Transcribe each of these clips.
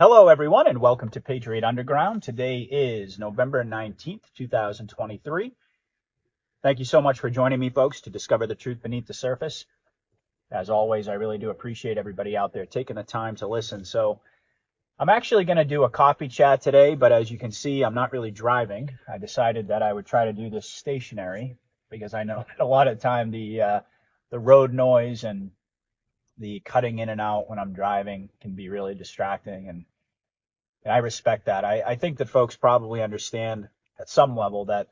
Hello, everyone, and welcome to Patriot Underground. Today is November 19th, 2023. Thank you so much for joining me, folks, to discover the truth beneath the surface. As always, I really do appreciate everybody out there taking the time to listen. So I'm actually going to do a coffee chat today, but as you can see, I'm not really driving. I decided that I would try to do this stationary because I know that a lot of time the road noise and the cutting in and out when I'm driving can be really distracting, and I respect that. I think that folks probably understand at some level that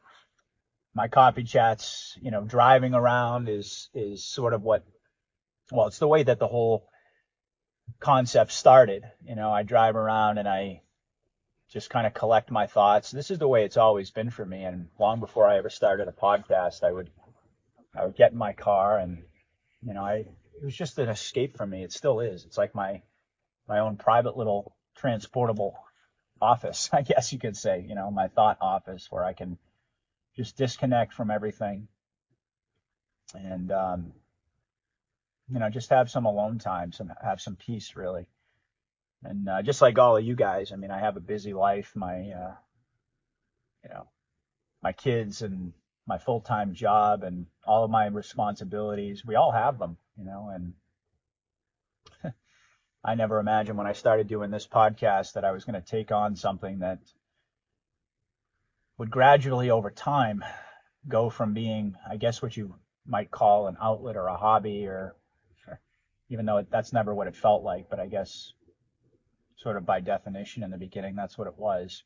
my coffee chats, you know, driving around is sort of what, well, it's the way that the whole concept started. You know, I drive around and I just kind of collect my thoughts. This is the way it's always been for me, and long before I ever started a podcast, I would get in my car and, you know, it was just an escape for me. It still is. It's like my own private little transportable office, I guess you could say, you know, my thought office where I can just disconnect from everything and, you know, just have some alone time, have some peace really. And just like all of you guys, I mean, I have a busy life, my kids and my full-time job and all of my responsibilities. We all have them, you know, and I never imagined when I started doing this podcast that I was going to take on something that would gradually over time go from being, I guess, what you might call an outlet or a hobby, or even though that's never what it felt like, but I guess sort of by definition in the beginning, that's what it was.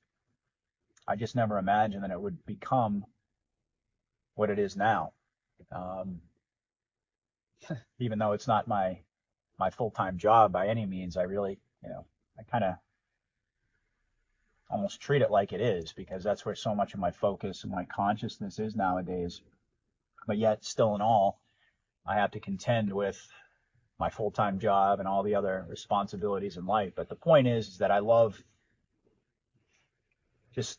I just never imagined that it would become what it is now. Even though it's not my full-time job by any means, I really, you know, I kind of almost treat it like it is because that's where so much of my focus and my consciousness is nowadays. But yet, still in all, I have to contend with my full-time job and all the other responsibilities in life. But the point is that I love just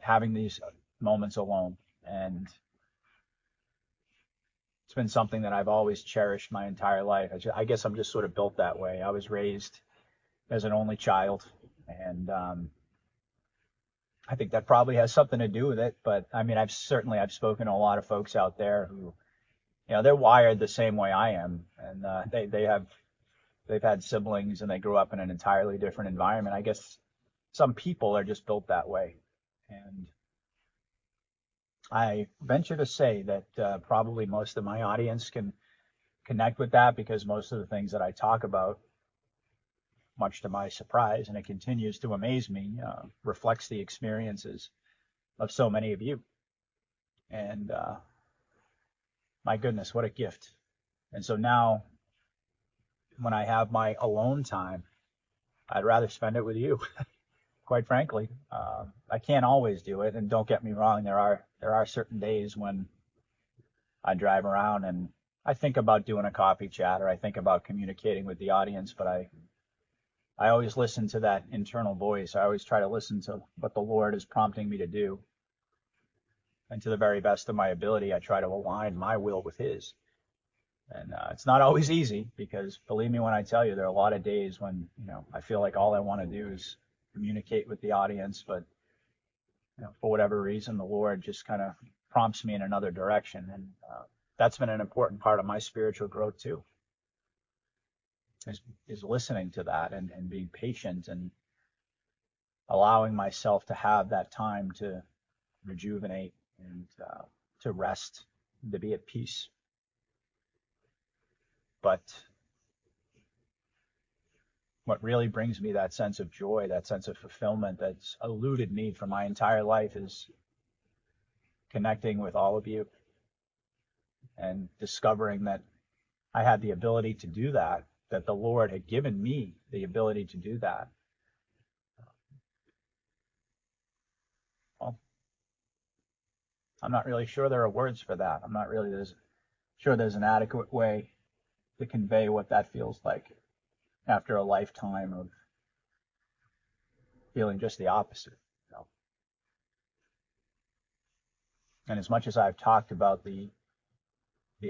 having these moments alone, and it's been something that I've always cherished my entire life. I guess I'm just sort of built that way. I was raised as an only child, and I think that probably has something to do with it. But I mean, I've spoken to a lot of folks out there who, you know, they're wired the same way I am, and they've had siblings and they grew up in an entirely different environment. I guess some people are just built that way, and I venture to say that probably most of my audience can connect with that because most of the things that I talk about, much to my surprise, and it continues to amaze me, reflects the experiences of so many of you. And my goodness, what a gift. And so now when I have my alone time, I'd rather spend it with you. Quite frankly, I can't always do it, and don't get me wrong, there are certain days when I drive around and I think about doing a coffee chat, or I think about communicating with the audience, but I always listen to that internal voice. I always try to listen to what the Lord is prompting me to do, and to the very best of my ability, I try to align my will with His. And it's not always easy, because believe me when I tell you, there are a lot of days when, you know, I feel like all I want to do is communicate with the audience, but you know, for whatever reason, the Lord just kind of prompts me in another direction, and that's been an important part of my spiritual growth too, is listening to that and being patient and allowing myself to have that time to rejuvenate and to rest, to be at peace. But what really brings me that sense of joy, that sense of fulfillment that's eluded me for my entire life, is connecting with all of you and discovering that I had the ability to do that, that the Lord had given me the ability to do that. Well, I'm not really sure there are words for that. I'm not really sure there's an adequate way to convey what that feels like, after a lifetime of feeling just the opposite, you know. And as much as I've talked about the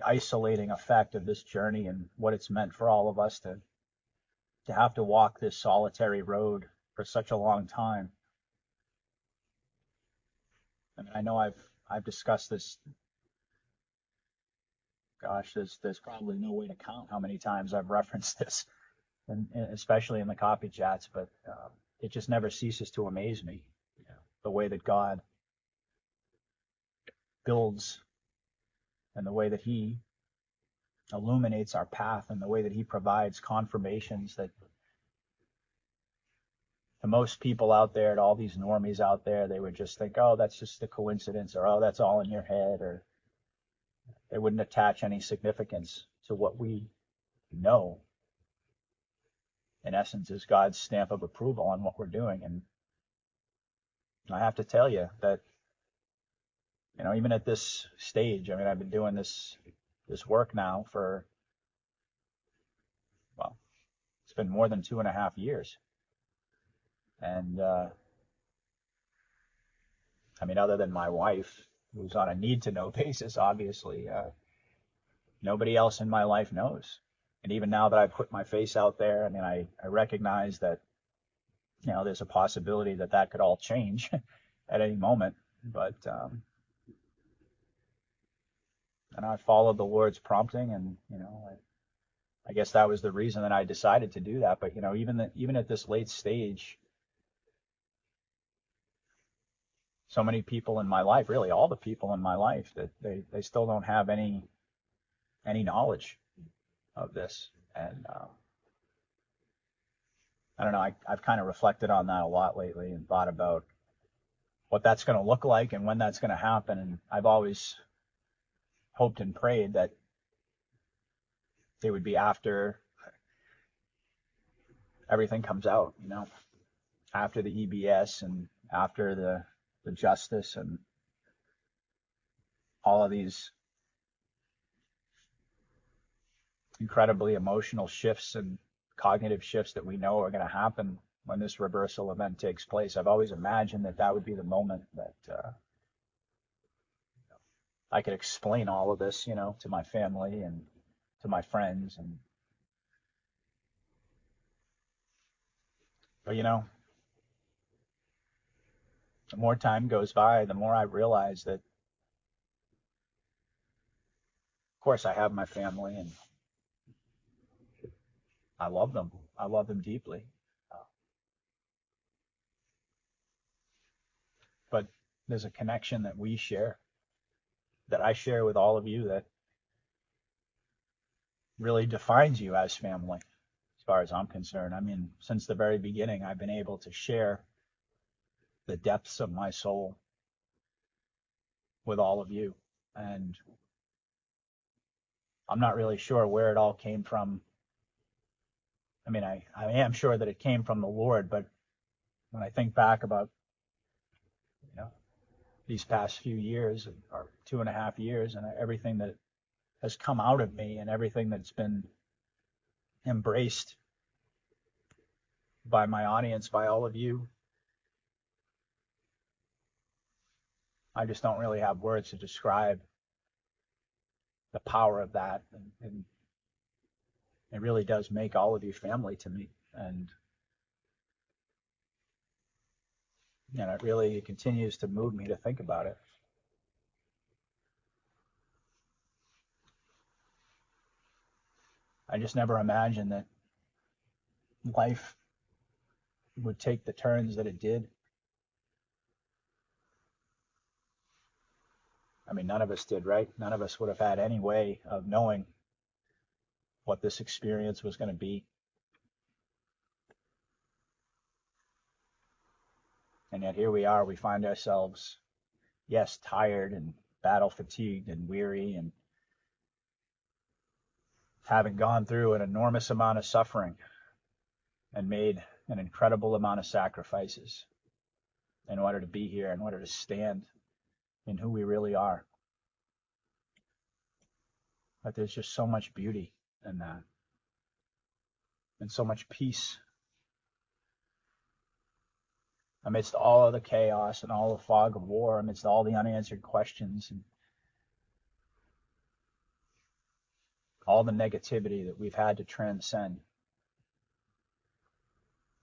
isolating effect of this journey and what it's meant for all of us to to have to walk this solitary road for such a long time. I mean, I know I've discussed this. Gosh, there's probably no way to count how many times I've referenced this, and especially in the coffee chats. But it just never ceases to amaze me, you know, the way that God builds and the way that He illuminates our path and the way that He provides confirmations that to most people out there, to all these normies out there, they would just think, oh, that's just a coincidence, or oh, that's all in your head, or they wouldn't attach any significance to what we know, in essence, is God's stamp of approval on what we're doing. And I have to tell you that, you know, even at this stage, I mean, I've been doing this work now for, well, it's been more than 2.5 years. And, I mean, other than my wife, who's on a need-to-know basis, obviously, nobody else in my life knows. And even now that I put my face out there, I mean, I recognize that, you know, there's a possibility that that could all change at any moment. But, and I followed the Lord's prompting, and, you know, I guess that was the reason that I decided to do that. But, you know, even at this late stage, so many people in my life, really all the people in my life, that they still don't have any knowledge of this. And I don't know, I've kind of reflected on that a lot lately and thought about what that's going to look like and when that's going to happen. And I've always hoped and prayed that it would be after everything comes out, you know, after the EBS and after the justice and all of these incredibly emotional shifts and cognitive shifts that we know are going to happen when this reversal event takes place. I've always imagined that that would be the moment that I could explain all of this, you know, to my family and to my friends. And but, you know, the more time goes by, the more I realize that, of course, I have my family and I love them. I love them deeply. But there's a connection that we share, that I share with all of you, that really defines you as family, as far as I'm concerned. I mean, since the very beginning, I've been able to share the depths of my soul with all of you. And I'm not really sure where it all came from. I mean, I am sure that it came from the Lord, but when I think back about, you know, these past few years or 2.5 years and everything that has come out of me and everything that's been embraced by my audience, by all of you, I just don't really have words to describe the power of that. And it really does make all of you family to me. And it really continues to move me to think about it. I just never imagined that life would take the turns that it did. I mean, none of us did, right? None of us would have had any way of knowing what this experience was going to be. And yet here we are, we find ourselves, yes, tired and battle fatigued and weary and having gone through an enormous amount of suffering and made an incredible amount of sacrifices in order to be here, in order to stand in who we really are. But there's just so much beauty in that, and so much peace amidst all of the chaos and all the fog of war, amidst all the unanswered questions and all the negativity that we've had to transcend.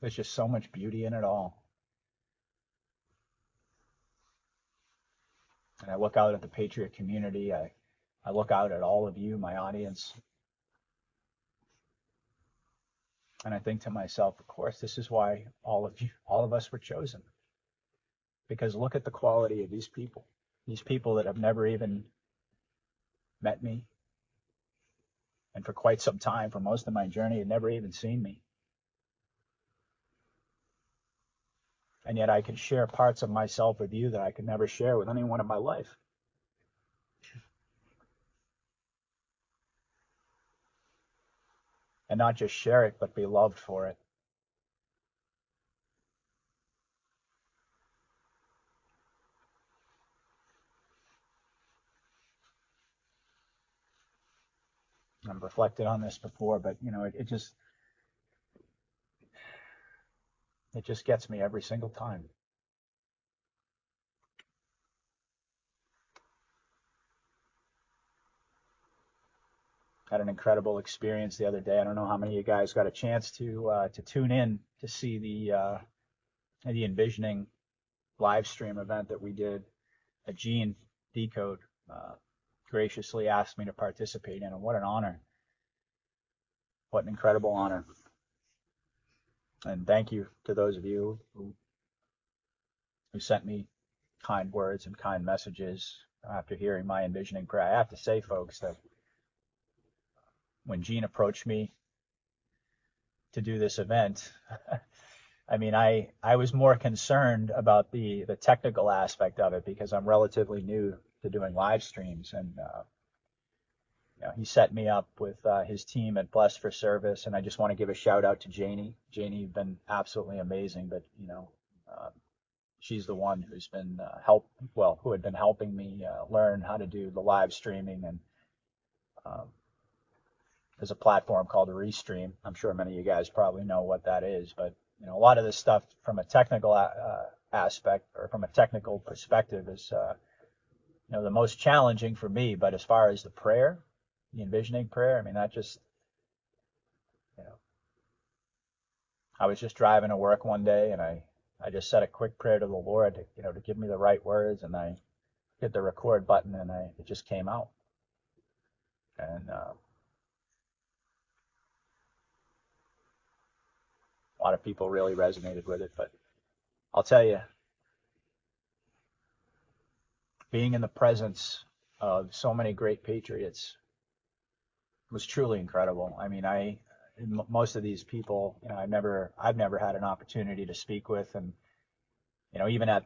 There's just so much beauty in it all. And I look out at the Patriot community. I look out at all of you, my audience. And I think to myself, of course, this is why all of us were chosen. Because look at the quality of these people that have never even met me. And for quite some time, for most of my journey, had never even seen me. And yet I can share parts of myself with you that I could never share with anyone in my life. And not just share it, but be loved for it. I've reflected on this before, but you know, it just gets me every single time. Had an incredible experience the other day. I don't know how many of you guys got a chance to tune in to see the Envisioning live stream event that we did. Gene Decode graciously asked me to participate in, and what an honor! What an incredible honor! And thank you to those of you who sent me kind words and kind messages after hearing my Envisioning prayer. I have to say, folks, that when Gene approached me to do this event, I mean, I was more concerned about the technical aspect of it because I'm relatively new to doing live streams. And you know, he set me up with his team at Bless for Service, and I just want to give a shout out to Janie. Janie has been absolutely amazing, but you know, she's the one who's been helping me learn how to do the live streaming. And there's a platform called Restream. I'm sure many of you guys probably know what that is, but you know, a lot of this stuff from a technical aspect or from a technical perspective is you know, the most challenging for me. But as far as the prayer, the Envisioning prayer, I mean, that just, you know, I was just driving to work one day, and I just said a quick prayer to the Lord, you know, to give me the right words, and I hit the record button, and it just came out. And a lot of people really resonated with it. But I'll tell you, being in the presence of so many great patriots was truly incredible. I mean, most of these people, you know, I've never had an opportunity to speak with, and you know, even at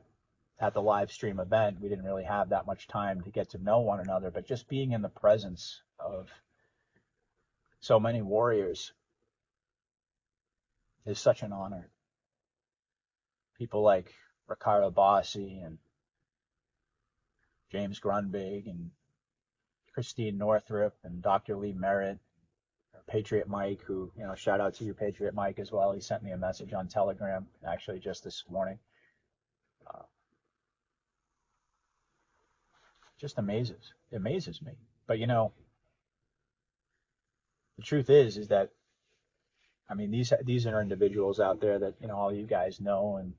the live stream event, we didn't really have that much time to get to know one another. But just being in the presence of so many warriors is such an honor. People like Riccardo Bosi and James Grundig and Christine Northrup and Dr. Lee Merritt, Patriot Mike, who, you know, shout out to you, Patriot Mike, as well. He sent me a message on Telegram, actually, just this morning. Just amazes me. But, you know, the truth is that, I mean, these are individuals out there that, you know, all you guys know, and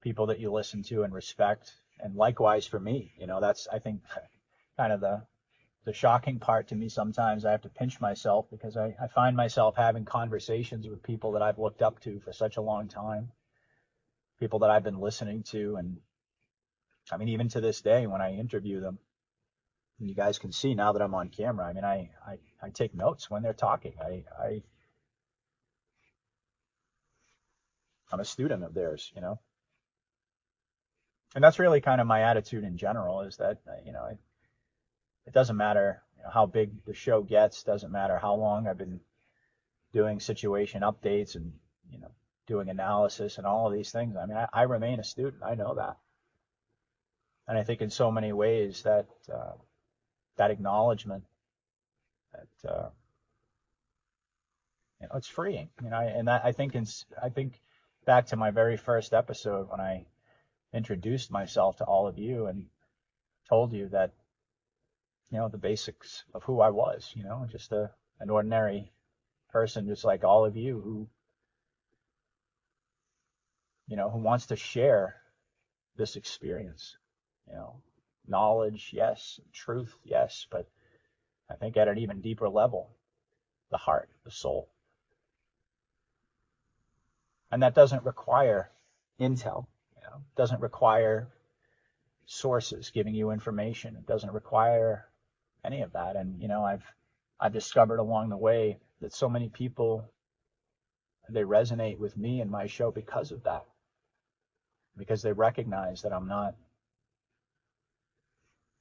people that you listen to and respect. And likewise for me, you know, that's, I think, kind of the shocking part to me. Sometimes I have to pinch myself because I find myself having conversations with people that I've looked up to for such a long time, people that I've been listening to. And I mean, even to this day, when I interview them, and you guys can see now that I'm on camera, I mean, I take notes when they're talking. I'm a student of theirs, you know. And that's really kind of my attitude in general, is that, you know, it doesn't matter, you know, how big the show gets, doesn't matter how long I've been doing situation updates and, you know, doing analysis and all of these things. I mean, I remain a student. I know that. And I think in so many ways that that acknowledgement that, you know, it's freeing. You know, I think back to my very first episode when I introduced myself to all of you and told you that, you know, the basics of who I was, you know, just an ordinary person, just like all of you, who you know, who wants to share this experience, you know, knowledge, yes, truth, yes, but I think at an even deeper level, the heart, the soul. And that doesn't require intel, you know, it doesn't require sources giving you information. It doesn't require any of that. And, you know, I've discovered along the way that so many people, they resonate with me and my show because of that, because they recognize that I'm not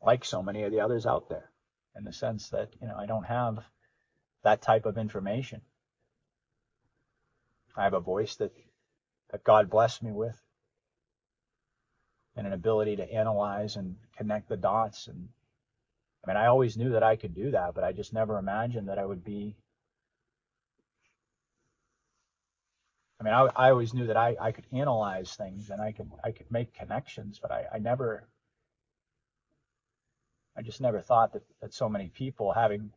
like so many of the others out there, in the sense that, you know, I don't have that type of information. I have a voice that God blessed me with, and an ability to analyze and connect the dots. And I mean, I always knew that I could do that, but I just never imagined that I would be. I mean, I always knew that I could analyze things and I could make connections, but I just never thought that so many people, having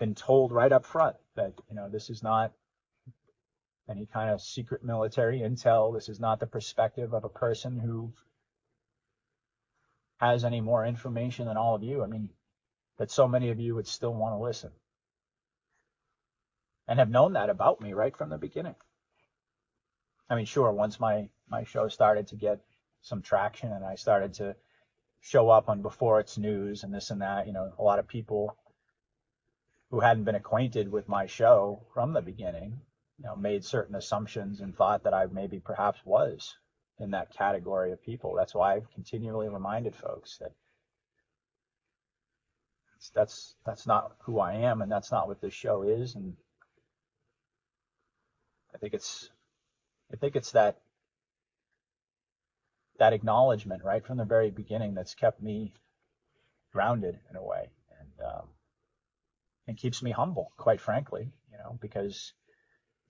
been told right up front that, you know, this is not any kind of secret military intel, this is not the perspective of a person who has any more information than all of you. I mean, that so many of you would still want to listen and have known that about me right from the beginning. I mean, sure, once my show started to get some traction and I started to show up on Before It's News and this and that, you know, a lot of people who hadn't been acquainted with my show from the beginning, you know, made certain assumptions and thought that I maybe perhaps was in that category of people. That's why I've continually reminded folks that that's not who I am, and that's not what this show is. And I think it's that acknowledgement right from the very beginning that's kept me grounded in a way, and keeps me humble, quite frankly, you know, because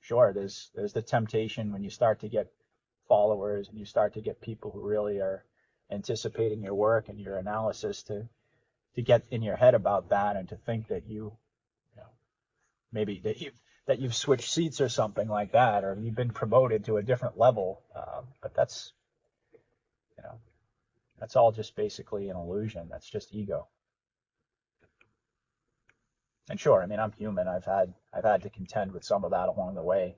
sure, there's the temptation when you start to get followers and you start to get people who really are anticipating your work and your analysis to get in your head about that and to think that you know, maybe that you've switched seats or something like that, or you've been promoted to a different level. But that's, you know, that's all just basically an illusion. That's just ego. And sure, I mean, I'm human. I've had to contend with some of that along the way,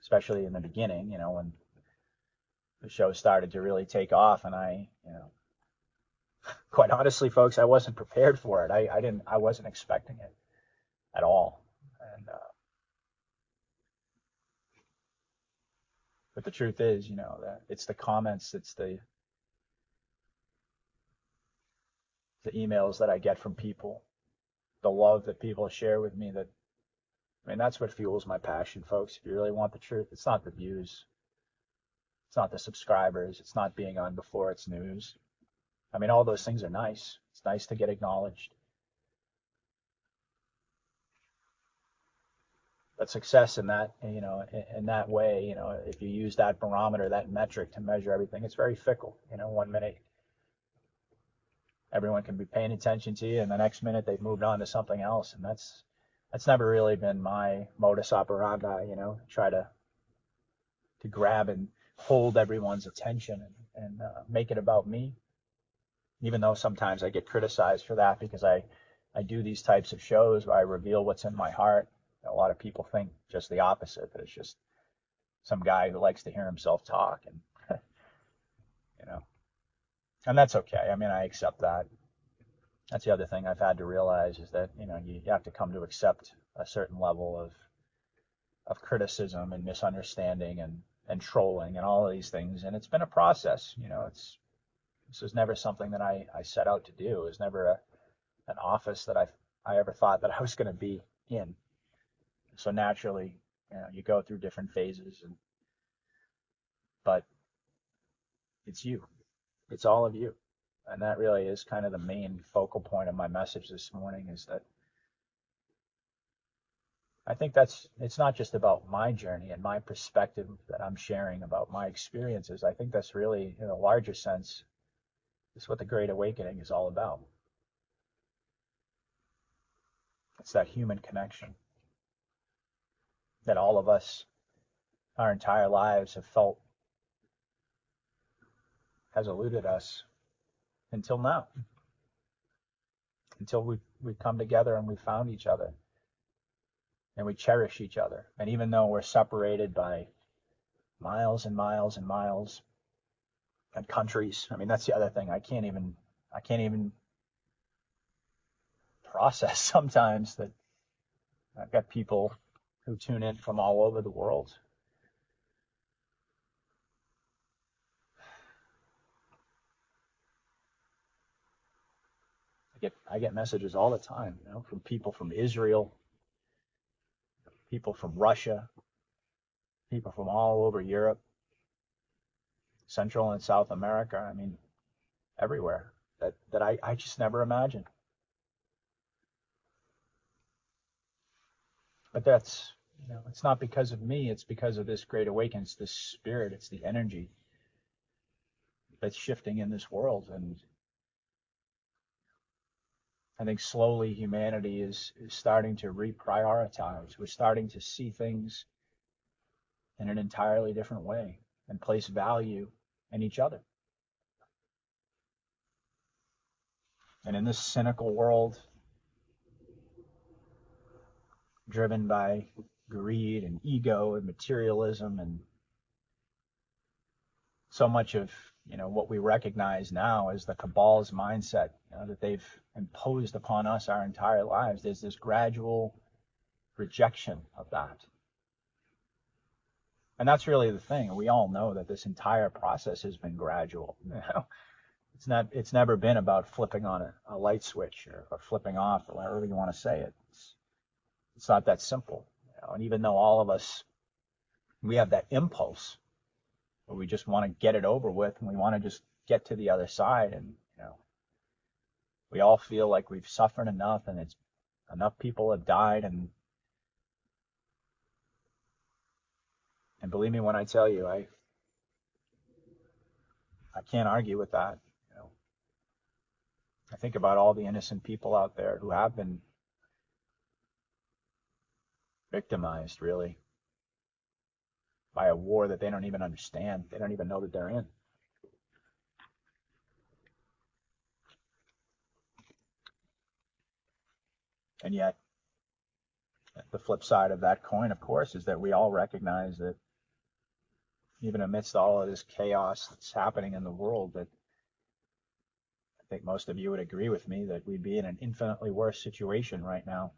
especially in the beginning, you know, when the show started to really take off. And I, you know, quite honestly, folks, I wasn't prepared for it. I wasn't expecting it at all. And but the truth is, you know, that it's the comments, it's the emails that I get from people, the love that people share with me, that, I mean, that's what fuels my passion, folks. If you really want the truth, it's not the views, it's not the subscribers, it's not being on Before It's News. I mean, all those things are nice. It's nice to get acknowledged. But success in that, you know, in that way, you know, if you use that barometer, that metric to measure everything, it's very fickle. You know, 1 minute everyone can be paying attention to you, and the next minute they've moved on to something else. And that's never really been my modus operandi, you know, try to grab and hold everyone's attention and make it about me. Even though sometimes I get criticized for that, because I do these types of shows where I reveal what's in my heart. A lot of people think just the opposite, that it's just some guy who likes to hear himself talk, and, you know. And that's okay. I mean, I accept that. That's the other thing I've had to realize, is that, you know, you have to come to accept a certain level of criticism and misunderstanding and trolling and all of these things. And it's been a process. You know, this was never something that I set out to do. It was never an office that I ever thought that I was going to be in. So naturally, you know, you go through different phases, but it's you. It's all of you. And that really is kind of the main focal point of my message this morning, is that I think it's not just about my journey and my perspective that I'm sharing about my experiences. I think that's really, in a larger sense, is what the Great Awakening is all about. It's that human connection that all of us our entire lives have felt has eluded us until now, until we've come together and we found each other and we cherish each other. And even though we're separated by miles and miles and miles and countries, I mean, that's the other thing. I can't even process sometimes that I've got people who tune in from all over the world. I get messages all the time, you know, from people from Israel, people from Russia, people from all over Europe, Central and South America. I mean, everywhere that I just never imagined. But that's, you know, it's not because of me. It's because of this great awakening, this spirit. It's the energy that's shifting in this world. And I think slowly humanity is starting to reprioritize. We're starting to see things in an entirely different way and place value in each other. And in this cynical world, driven by greed and ego and materialism, and so much of, you know, what we recognize now is the cabal's mindset, you know, that they've imposed upon us our entire lives. There's this gradual rejection of that. And that's really the thing. We all know that this entire process has been gradual. You know? It's never been about flipping on a light switch or flipping off, or whatever you want to say it. It's not that simple. You know? And even though all of us, we have that impulse where we just want to get it over with and we want to just get to the other side. And, you know, we all feel like we've suffered enough and it's enough people have died. And believe me when I tell you, I can't argue with that. You know? I think about all the innocent people out there who have been victimized, really, by a war that they don't even understand. They don't even know that they're in. And yet, the flip side of that coin, of course, is that we all recognize that even amidst all of this chaos that's happening in the world, that I think most of you would agree with me that we'd be in an infinitely worse situation right now.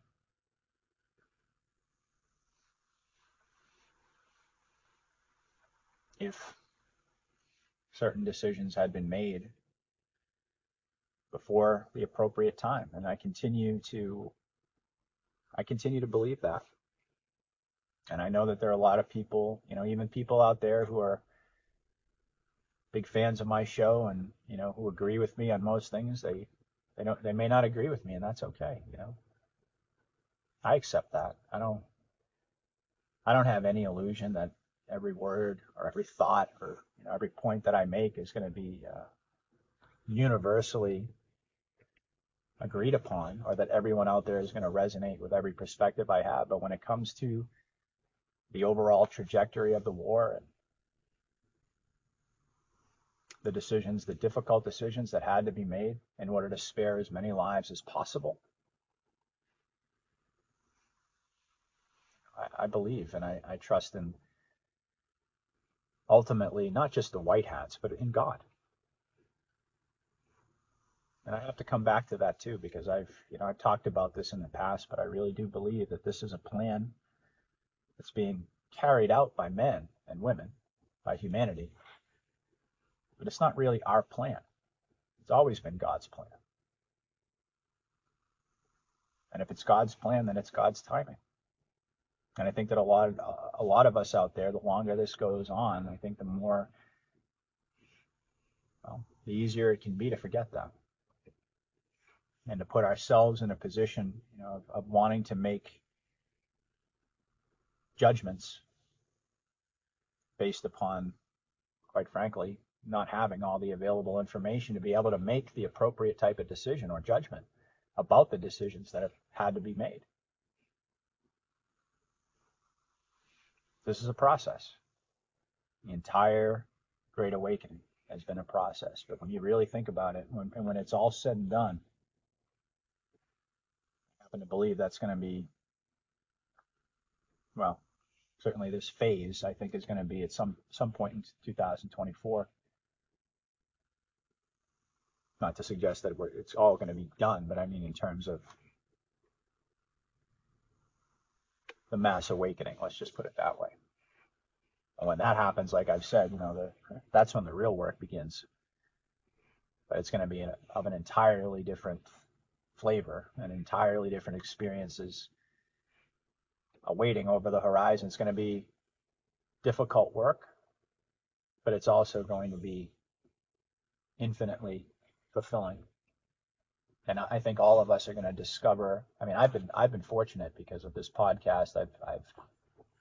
If certain decisions had been made before the appropriate time. And I continue to believe that. And I know that there are a lot of people, you know, even people out there who are big fans of my show and, you know, who agree with me on most things. They may not agree with me, and that's okay, you know. I accept that. I don't have any illusion that every word or every thought or, you know, every point that I make is going to be universally agreed upon, or that everyone out there is going to resonate with every perspective I have. But when it comes to the overall trajectory of the war and the decisions, the difficult decisions that had to be made in order to spare as many lives as possible, I believe and I trust in ultimately, not just the white hats, but in God. And I have to come back to that too, because I've talked about this in the past, but I really do believe that this is a plan that's being carried out by men and women, by humanity. But it's not really our plan. It's always been God's plan. And if it's God's plan, then it's God's timing. And I think that a lot of us out there, the longer this goes on, I think the more, well, the easier it can be to forget that. And to put ourselves in a position, you know, of wanting to make judgments based upon, quite frankly, not having all the available information to be able to make the appropriate type of decision or judgment about the decisions that have had to be made. This is a process. The entire Great Awakening has been a process. But when you really think about it, when it's all said and done, I happen to believe that's going to be, well, certainly this phase, I think, is going to be at some point in 2024. Not to suggest that it's all going to be done, but I mean in terms of the mass awakening, let's just put it that way. And when that happens, like I've said, that's when the real work begins. But it's going to be of an entirely different flavor and entirely different experiences awaiting over the horizon. It's going to be difficult work, but it's also going to be infinitely fulfilling. And I think all of us are going to discover. I mean, I've been fortunate because of this podcast. I've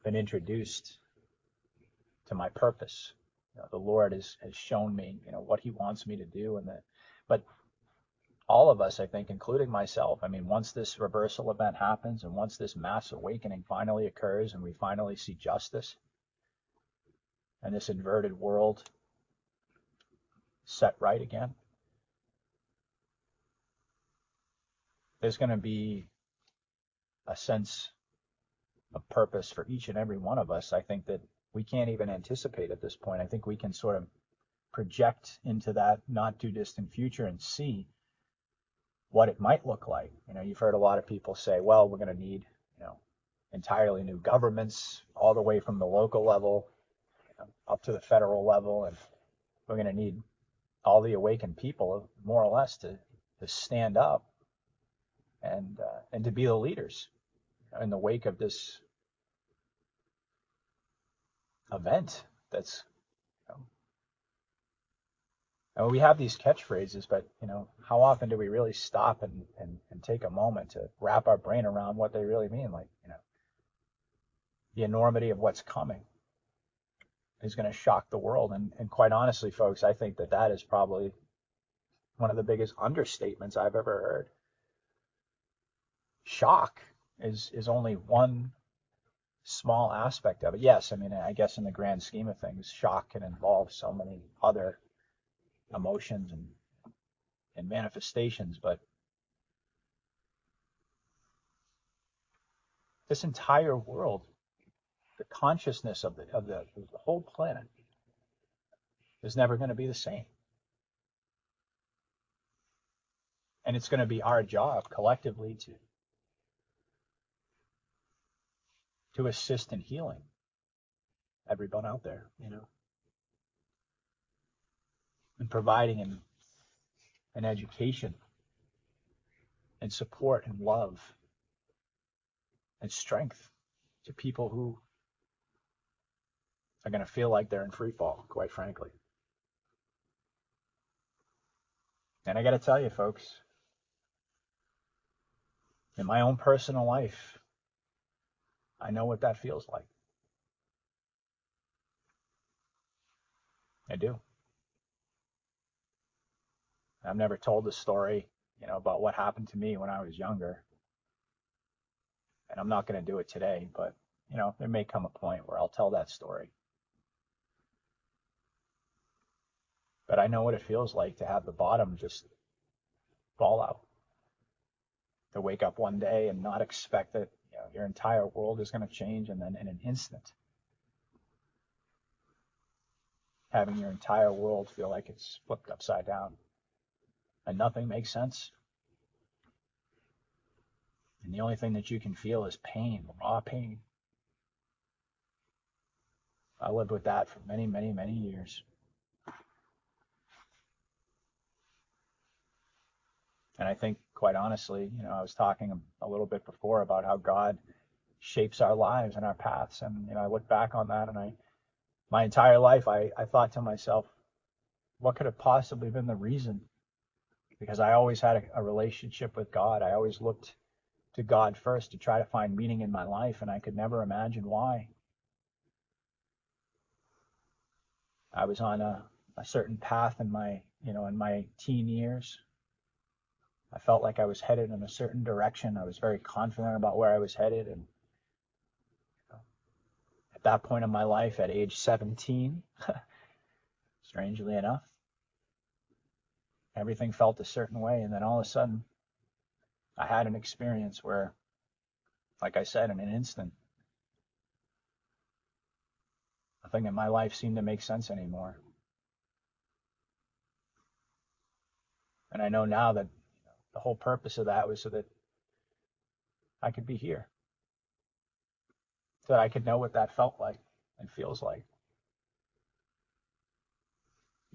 been introduced to my purpose. The Lord has shown me, what He wants me to do, but all of us, I think, including myself. I mean, once this reversal event happens, and once this mass awakening finally occurs, and we finally see justice, and this inverted world set right again, there's going to be a sense of purpose for each and every one of us, I think, that we can't even anticipate at this point. I think we can sort of project into that not too distant future and see what it might look like. You've heard a lot of people say, well, we're going to need, entirely new governments all the way from the local level up to the federal level. And we're going to need all the awakened people, more or less, to stand up and to be the leaders in the wake of this event. That's, and we have these catchphrases, but how often do we really stop and take a moment to wrap our brain around what they really mean? Like, the enormity of what's coming is going to shock the world. And quite honestly, folks, I think that is probably one of the biggest understatements I've ever heard. Shock is only one small aspect of it. Yes, I mean, I guess in the grand scheme of things, shock can involve so many other emotions and manifestations, but this entire world, the consciousness of the whole planet is never going to be the same. And it's going to be our job collectively to assist in healing everyone out there, and providing an education and support and love and strength to people who are going to feel like they're in free fall, quite frankly. And I got to tell you, folks, in my own personal life, I know what that feels like. I do. I've never told the story, about what happened to me when I was younger. And I'm not going to do it today, but, there may come a point where I'll tell that story. But I know what it feels like to have the bottom just fall out. To wake up one day and not expect that your entire world is going to change, and then in an instant, having your entire world feel like it's flipped upside down and nothing makes sense. And the only thing that you can feel is pain, raw pain. I lived with that for many, many, many years. And I think, quite honestly, I was talking a little bit before about how God shapes our lives and our paths. And, I look back on that, and my entire life, I thought to myself, what could have possibly been the reason? Because I always had a relationship with God. I always looked to God first to try to find meaning in my life, and I could never imagine why. I was on a certain path in my, in my teen years. I felt like I was headed in a certain direction. I was very confident about where I was headed, and at that point in my life at age 17, strangely enough. Everything felt a certain way, and then all of a sudden, I had an experience where, like I said, in an instant, nothing in my life seemed to make sense anymore. And I know now that the whole purpose of that was so that I could be here, so that I could know what that felt like and feels like.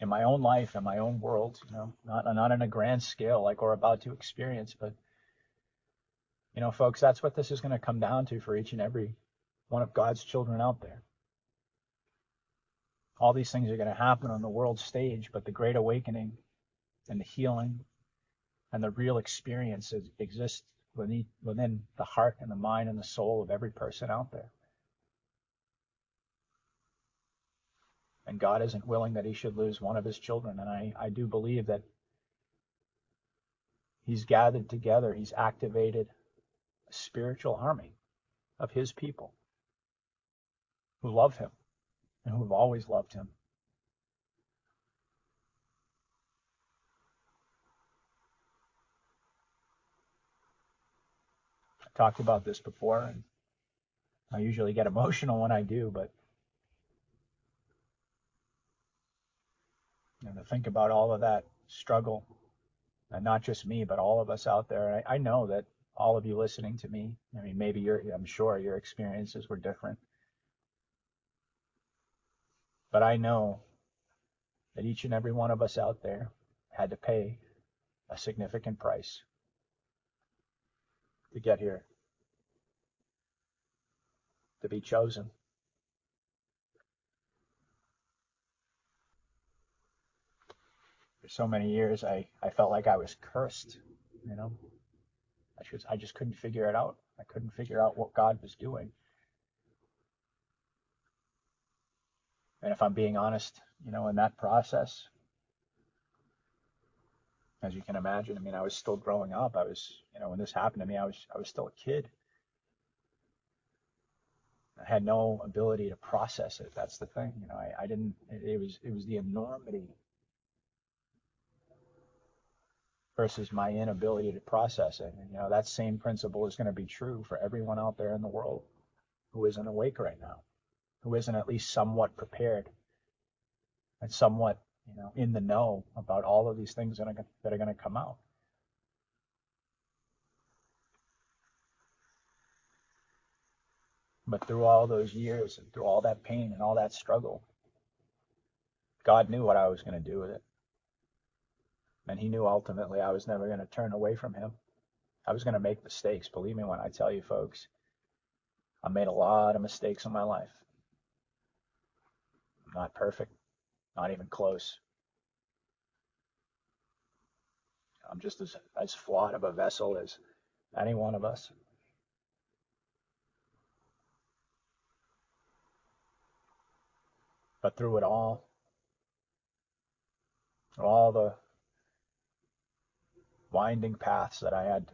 In my own life, in my own world, not on a grand scale like we're about to experience, but, folks, that's what this is going to come down to for each and every one of God's children out there. All these things are going to happen on the world stage, but the great awakening and the healing and the real experience exists within the heart and the mind and the soul of every person out there. And God isn't willing that he should lose one of his children. And I do believe that he's gathered together, he's activated a spiritual army of his people who love him and who have always loved him. I talked about this before, and I usually get emotional when I do, but to think about all of that struggle, and not just me, but all of us out there. And I know that all of you listening to me, maybe I'm sure your experiences were different. But I know that each and every one of us out there had to pay a significant price to get here, to be chosen. So many years I felt like I was cursed, I just couldn't figure it out. I couldn't figure out what God was doing. And if I'm being honest, in that process, as you can imagine, I was still growing up. I was, when this happened to me, I was still a kid. I had no ability to process it. That's the thing. I didn't, it was the enormity versus my inability to process it. And, that same principle is going to be true for everyone out there in the world who isn't awake right now, who isn't at least somewhat prepared and somewhat, in the know about all of these things that are going to come out. But through all those years and through all that pain and all that struggle, God knew what I was going to do with it. And he knew ultimately I was never going to turn away from him. I was going to make mistakes. Believe me when I tell you, folks, I made a lot of mistakes in my life. I'm not perfect, not even close. I'm just as flawed of a vessel as any one of us. But through it all, the winding paths that I had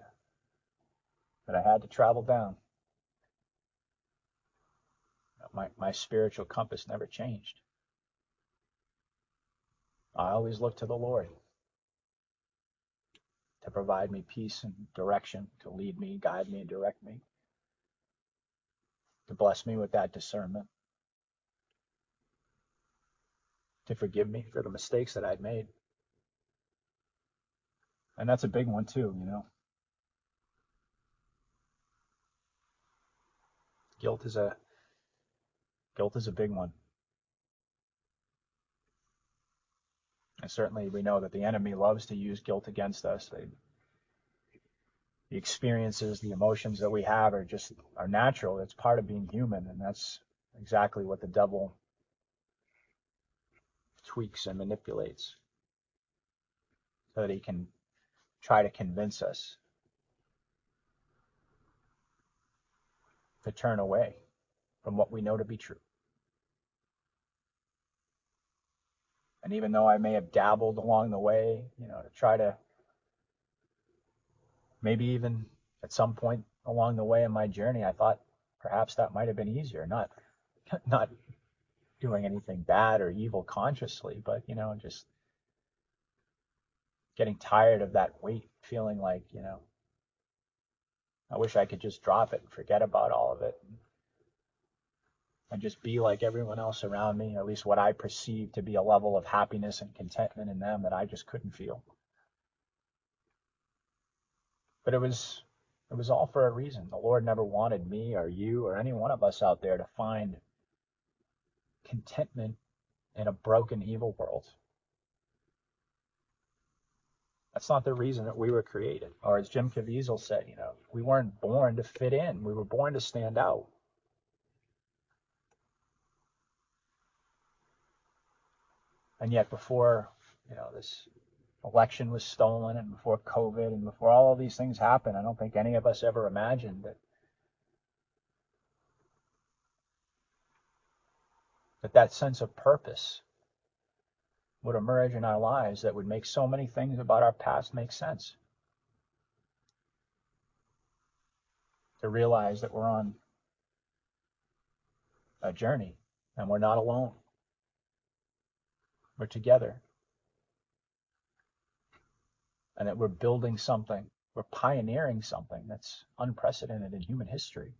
to travel down, my spiritual compass never changed. I always looked to the Lord to provide me peace and direction, to lead me, guide me, and direct me, to bless me with that discernment, to forgive me for the mistakes that I'd made. And that's a big one too, Guilt is a big one. And certainly we know that the enemy loves to use guilt against us. The experiences, the emotions that we have are natural. It's part of being human, and that's exactly what the devil tweaks and manipulates so that he can try to convince us to turn away from what we know to be true. And even though I may have dabbled along the way, to try to maybe even at some point along the way in my journey, I thought perhaps that might have been easier. Not not doing anything bad or evil consciously, but, you know, just getting tired of that weight, feeling like, you know, I wish I could just drop it and forget about all of it and just be like everyone else around me, at least what I perceive to be a level of happiness and contentment in them that I just couldn't feel. But it was all for a reason. The Lord never wanted me or you or any one of us out there to find contentment in a broken, evil world. That's not the reason that we were created. Or as Jim Caviezel said, you know, we weren't born to fit in. We were born to stand out. And yet before, you know, this election was stolen and before COVID and before all of these things happened, I don't think any of us ever imagined that sense of purpose would emerge in our lives that would make so many things about our past make sense. To realize that we're on a journey and we're not alone. We're together. And that we're building something, we're pioneering something that's unprecedented in human history.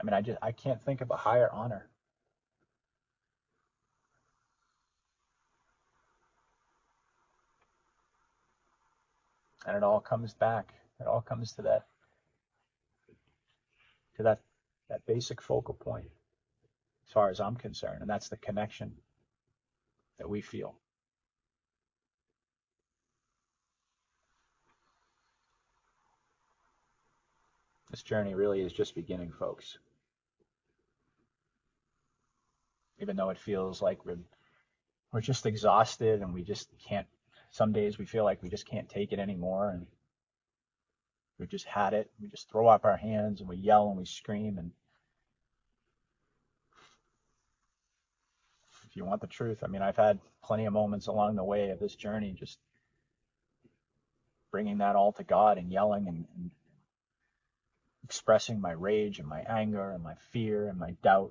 I mean, I can't think of a higher honor. And it all comes back. It all comes to that basic focal point, as far as I'm concerned, and that's the connection that we feel. This journey really is just beginning, folks. Even though it feels like we're just exhausted and we just can't, some days we feel like we just can't take it anymore and we've just had it. We just throw up our hands and we yell and we scream. And if you want the truth, I mean, I've had plenty of moments along the way of this journey just bringing that all to God and yelling and expressing my rage and my anger and my fear and my doubt.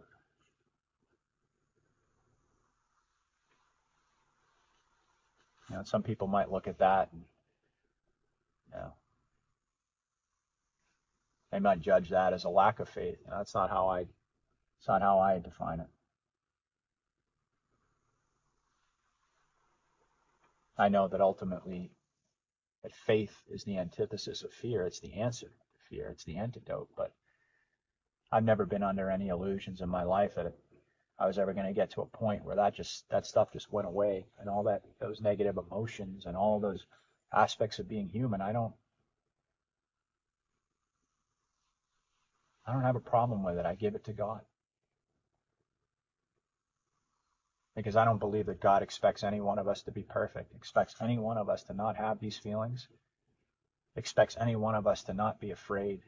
You know, some people might look at that and, you know, they might judge that as a lack of faith. You know, that's not how I define it. I know that ultimately that faith is the antithesis of fear. It's the answer to fear. It's the antidote. But I've never been under any illusions in my life that I was ever going to get to a point where that stuff just went away and all that, those negative emotions and all those aspects of being human. I don't have a problem with it. I give it to God. Because I don't believe that God expects any one of us to be perfect, expects any one of us to not have these feelings, expects any one of us to not be afraid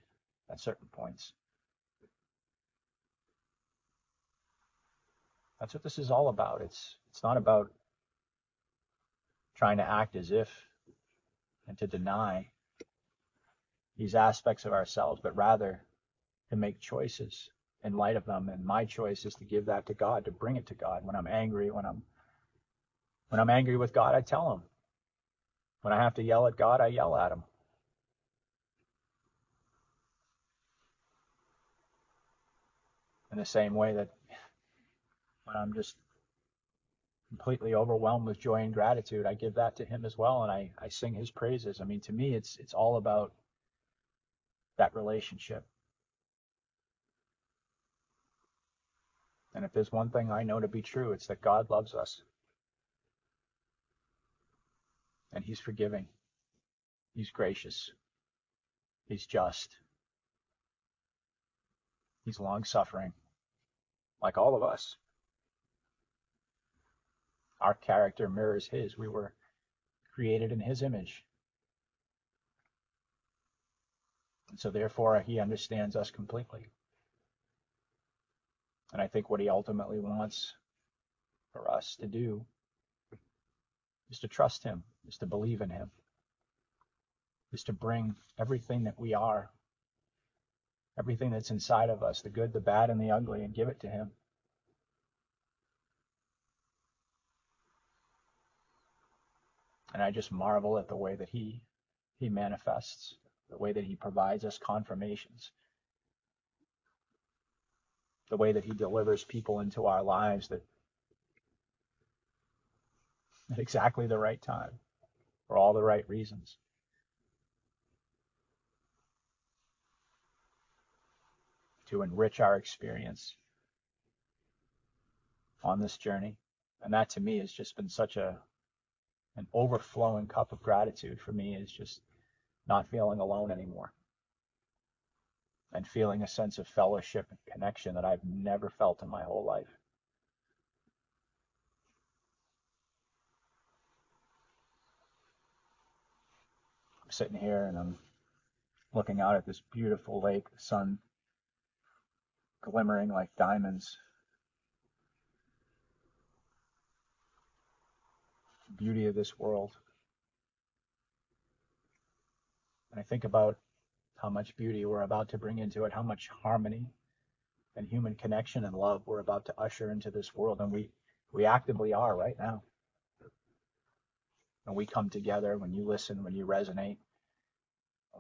at certain points. That's what this is all about. It's not about trying to act as if and to deny these aspects of ourselves, but rather to make choices in light of them, and my choice is to give that to God, to bring it to God. When I'm angry, when I'm angry with God, I tell him. When I have to yell at God, I yell at him. In the same way that when I'm just completely overwhelmed with joy and gratitude, I give that to him as well, and I sing his praises. I mean, to me, it's all about that relationship. And if there's one thing I know to be true, it's that God loves us. And he's forgiving. He's gracious. He's just. He's long-suffering, like all of us. Our character mirrors his. We were created in his image. And so therefore, he understands us completely. And I think what he ultimately wants for us to do is to trust him, is to believe in him, is to bring everything that we are, everything that's inside of us, the good, the bad, and the ugly, and give it to Him. And I just marvel at the way that He manifests, the way that He provides us confirmations, the way that He delivers people into our lives that at exactly the right time, for all the right reasons. To enrich our experience on this journey. And that to me has just been such an overflowing cup of gratitude for me, is just not feeling alone anymore. And feeling a sense of fellowship and connection that I've never felt in my whole life. I'm sitting here and I'm looking out at this beautiful lake, the sun glimmering like diamonds. The beauty of this world. And I think about how much beauty we're about to bring into it, how much harmony and human connection and love we're about to usher into this world. And we actively are right now. When we come together, when you listen, when you resonate,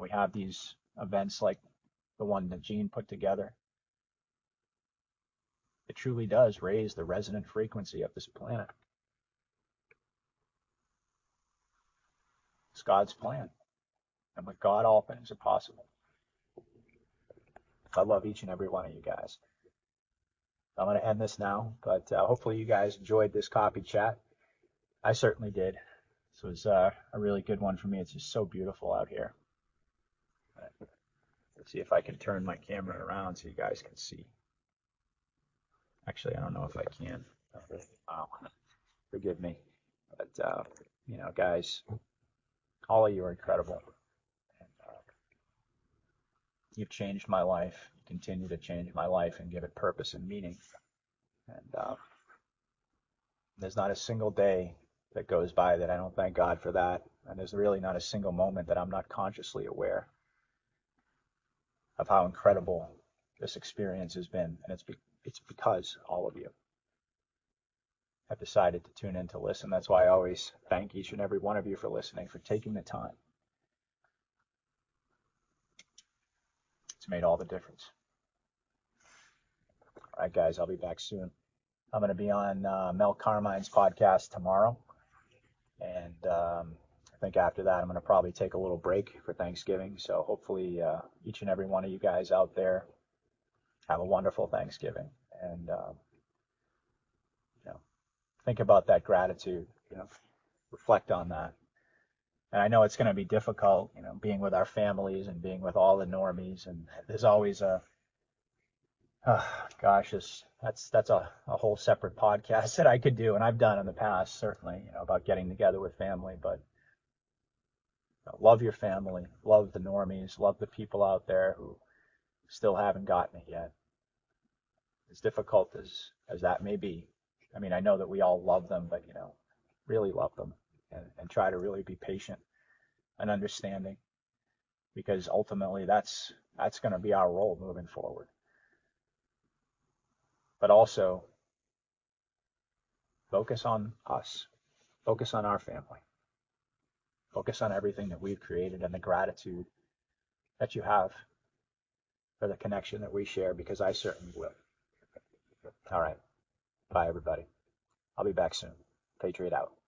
we have these events like the one that Gene put together. It truly does raise the resonant frequency of this planet. It's God's plan. And with God, all things are possible. I love each and every one of you guys. I'm going to end this now, but hopefully you guys enjoyed this coffee chat. I certainly did. This was a really good one for me. It's just so beautiful out here. Let's see if I can turn my camera around so you guys can see. Actually, I don't know if I can. Wow. Forgive me. But, you know, guys, all of you are incredible. You've changed my life, you continue to change my life and give it purpose and meaning. And there's not a single day that goes by that I don't thank God for that. And there's really not a single moment that I'm not consciously aware of how incredible this experience has been. And it's because all of you have decided to tune in to listen. That's why I always thank each and every one of you for listening, for taking the time. Made all the difference. All right, guys, I'll be back soon. I'm going to be on Mel Carmine's podcast tomorrow. And I think after that, I'm going to probably take a little break for Thanksgiving. So hopefully each and every one of you guys out there have a wonderful Thanksgiving. And, you know, think about that gratitude, you know, reflect on that. And I know it's going to be difficult, you know, being with our families and being with all the normies. And there's always that's a whole separate podcast that I could do. And I've done in the past, certainly, you know, about getting together with family. But you know, love your family, love the normies, love the people out there who still haven't gotten it yet. As difficult as that may be. I mean, I know that we all love them, but, you know, really love them. And try to really be patient and understanding, because ultimately that's going to be our role moving forward. But also focus on us, focus on our family, focus on everything that we've created and the gratitude that you have for the connection that we share, because I certainly will. All right. Bye, everybody. I'll be back soon. Patriot out.